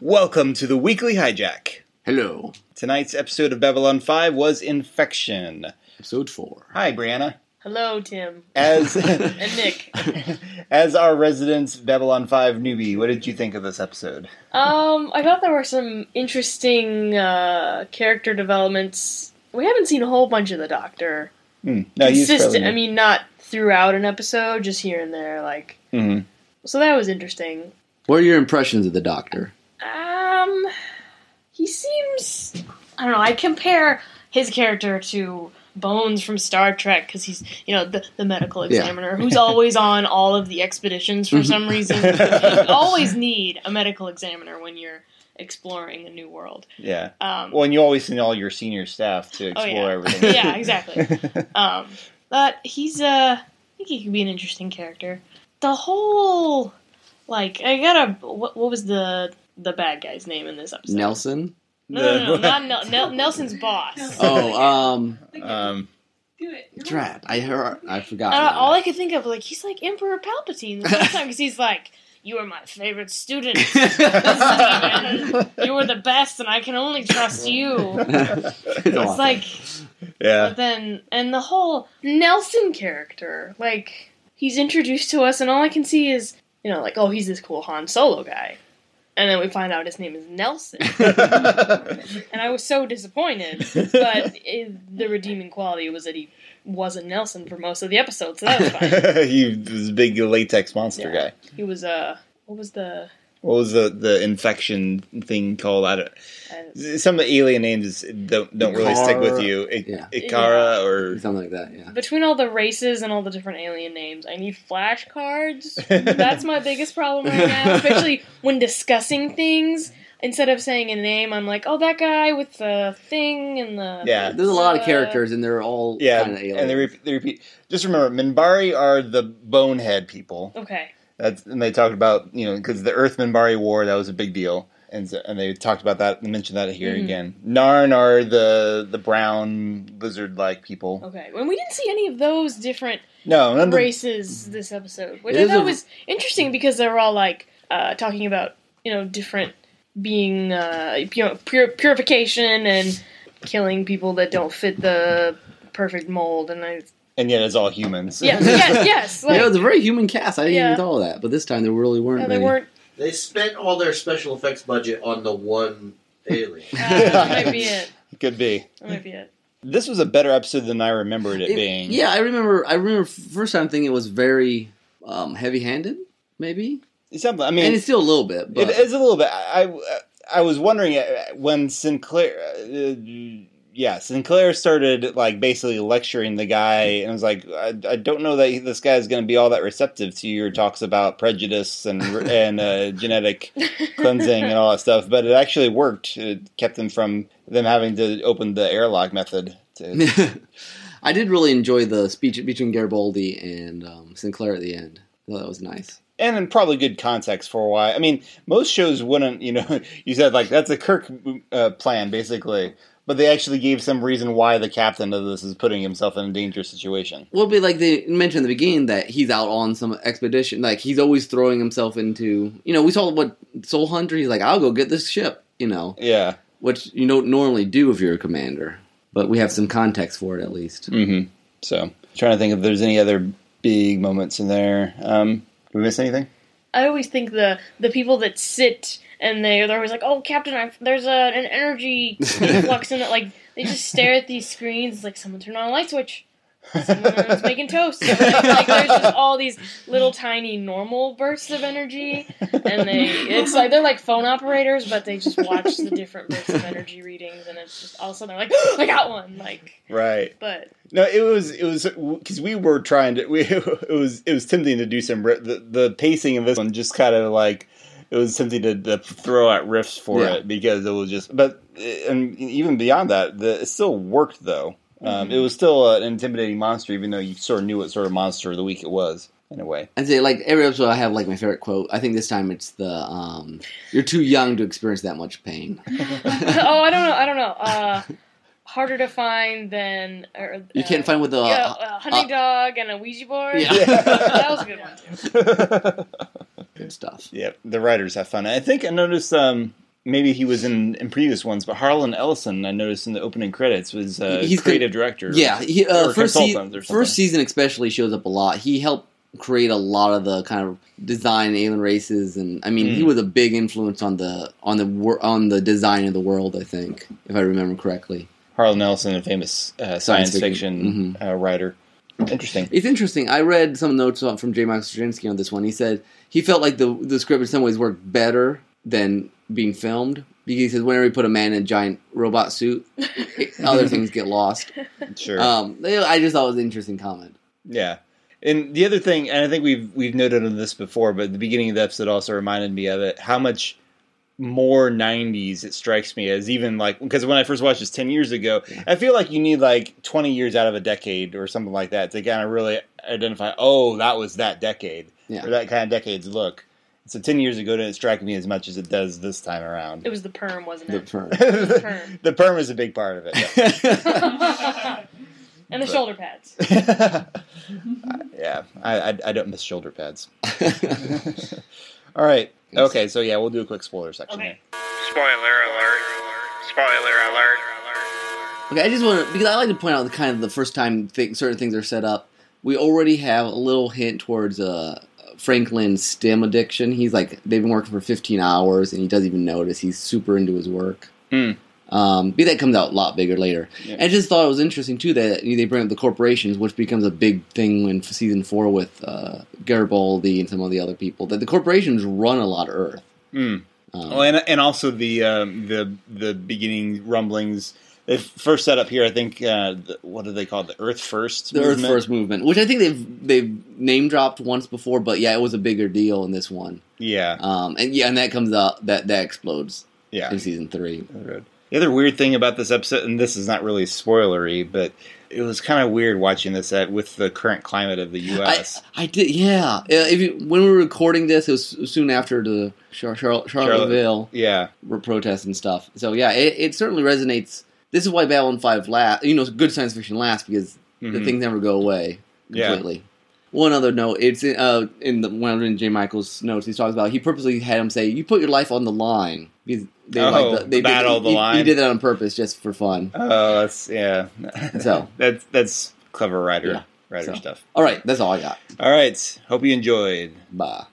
Welcome to the Weekly Hijack. Hello. Tonight's episode of Babylon 5 was Infection. Episode 4. Hi, Brianna. Hello, Tim. And Nick. As our resident Babylon 5 newbie, what did you think of this episode? I thought there were some interesting character developments. We haven't seen a whole bunch of the Doctor. No, consistent. I mean, not throughout an episode, just here and there. Like, So that was interesting. What are your impressions of the Doctor? He seems... I don't know, I compare his character to Bones from Star Trek, because he's, the medical examiner who's always on all of the expeditions for some reason. You always need a medical examiner when you're exploring a new world. Yeah. And you always send all your senior staff to explore everything. Yeah, exactly. But he's, I think he could be an interesting character. The whole, what was the bad guy's name in this episode? Nelson? No, not Nelson's boss. Do it. Drat. I forgot. All I could think of, he's like Emperor Palpatine the whole time, because he's like, you were my favorite student. You were the best, and I can only trust you. It's like... Yeah. But then, and the whole Nelson character, he's introduced to us, and all I can see is, oh, he's this cool Han Solo guy. And then we find out his name is Nelson. And I was so disappointed. But the redeeming quality was that he wasn't Nelson for most of the episode, so that was fine. He was a big latex monster guy. He was, What was the infection thing called? Some of the alien names don't really stick with you. Ikara or something like that, yeah. Between all the races and all the different alien names, I need flashcards. That's my biggest problem right now, especially when discussing things. Instead of saying a name, I'm like, oh, that guy with the thing and the... Yeah, there's a lot of characters, and they're all kind of aliens. And they repeat. Just remember, Minbari are the bonehead people. Okay. And they talked about, because the Earthman Bari War, that was a big deal. And they talked about that and mentioned that here again. Narn are the brown, lizard-like people. Okay. Well, we didn't see any of those different races this episode. Which I thought was interesting, because they were all, talking about, different being, purification and killing people that don't fit the perfect mold. And yet it's all humans. Yes. It's a very human cast. I didn't even know that. But this time there really weren't many. They spent all their special effects budget on the one alien. That might be it. Could be. That might be it. This was a better episode than I remembered it being. Yeah, I remember first time thinking it was very heavy-handed, maybe? And it's still a little bit. But. It is a little bit. I was wondering when Sinclair... Sinclair started, basically lecturing the guy, and was like, I don't know that this guy's going to be all that receptive to your talks about prejudice and genetic cleansing and all that stuff, but it actually worked. It kept them from having to open the airlock method. I did really enjoy the speech between Garibaldi and Sinclair at the end. I thought that was nice. And in probably good context for why. I mean, most shows wouldn't, you said, that's a Kirk plan, basically. But they actually gave some reason why the captain of this is putting himself in a dangerous situation. Well, it'd be like they mentioned in the beginning that he's out on some expedition. He's always throwing himself into... we saw what Soul Hunter, he's like, I'll go get this ship, Yeah. Which you don't normally do if you're a commander. But we have some context for it, at least. Mm-hmm. So, trying to think if there's any other big moments in there. Did we miss anything? I always think the people that sit... And they're always like, oh, Captain, there's an energy influx in it. They just stare at these screens. It's like, someone turned on a light switch. Someone's making toast. There's just all these little tiny normal bursts of energy. And they're like phone operators, but they just watch the different bursts of energy readings. And it's just all of a sudden they're like, oh, I got one. Right. But... No, it was because we were trying to, it was tempting to do some, the pacing of this one just kind of it was something to throw at riffs for it, because it was just... But and even beyond that, it still worked, though. It was still an intimidating monster, even though you sort of knew what sort of monster of the week it was, in a way. I'd say, every episode I have, my favorite quote. I think this time it's the, you're too young to experience that much pain. I don't know. Harder to find than... you can't find with a hunting dog and a Ouija board. Yeah. That was a good one, too. Good stuff. Yeah, the writers have fun. I think I noticed maybe he was in previous ones, but Harlan Ellison, I noticed in the opening credits, was he's creative director. Yeah, he, or consultant or something. First season especially shows up a lot. He helped create a lot of the kind of design alien races, and I mean he was a big influence on the design of the world, I think, if I remember correctly. Harlan Ellison, a famous science fiction writer. Interesting. It's interesting. I read some notes from J. Michael Straczynski on this one. He said he felt like the script in some ways worked better than being filmed. He says whenever you put a man in a giant robot suit, other things get lost. Sure. I just thought it was an interesting comment. Yeah. And the other thing, and I think we've noted on this before, but the beginning of the episode also reminded me of it, how much more 90s it strikes me as, even like, because when I first watched this 10 years ago, I feel like you need like 20 years out of a decade or something like that to kind of really identify, oh, that was that decade, or that kind of decade's look. So 10 years ago didn't strike me as much as it does this time around. It was the perm, wasn't it? The perm. The perm is a big part of it. Yeah. And the shoulder pads. I don't miss shoulder pads. All right. Okay, so yeah, we'll do a quick spoiler section. Okay. Spoiler alert. Spoiler alert. Okay, I just want to, because I like to point out the kind of the first time certain things are set up. We already have a little hint towards Franklin's STEM addiction. He's like, they've been working for 15 hours, and he doesn't even notice. He's super into his work. That comes out a lot bigger later. Yeah. I just thought it was interesting, too, that they bring up the corporations, which becomes a big thing in Season 4 with Garibaldi and some of the other people, that the corporations run a lot of Earth. And also the beginning rumblings. They first set up here, I think, what do they call it? The Earth First Movement? The Earth First Movement, which I think they've name-dropped once before, but yeah, it was a bigger deal in this one. Yeah. And that comes out, that explodes in Season 3. The other weird thing about this episode, and this is not really spoilery, but it was kind of weird watching this with the current climate of the U.S. I did, yeah. When we were recording this, it was soon after the Charlottesville protests and stuff. So yeah, it certainly resonates. This is why Babylon 5 lasts. Good science fiction lasts because the things never go away completely. Yeah. One other note, it's in J. Michael's notes, he talks about he purposely had him say, "You put your life on the line." Because they battle the line. He did that on purpose just for fun. Oh, So that's clever writer stuff. All right, that's all I got. All right, hope you enjoyed. Bye.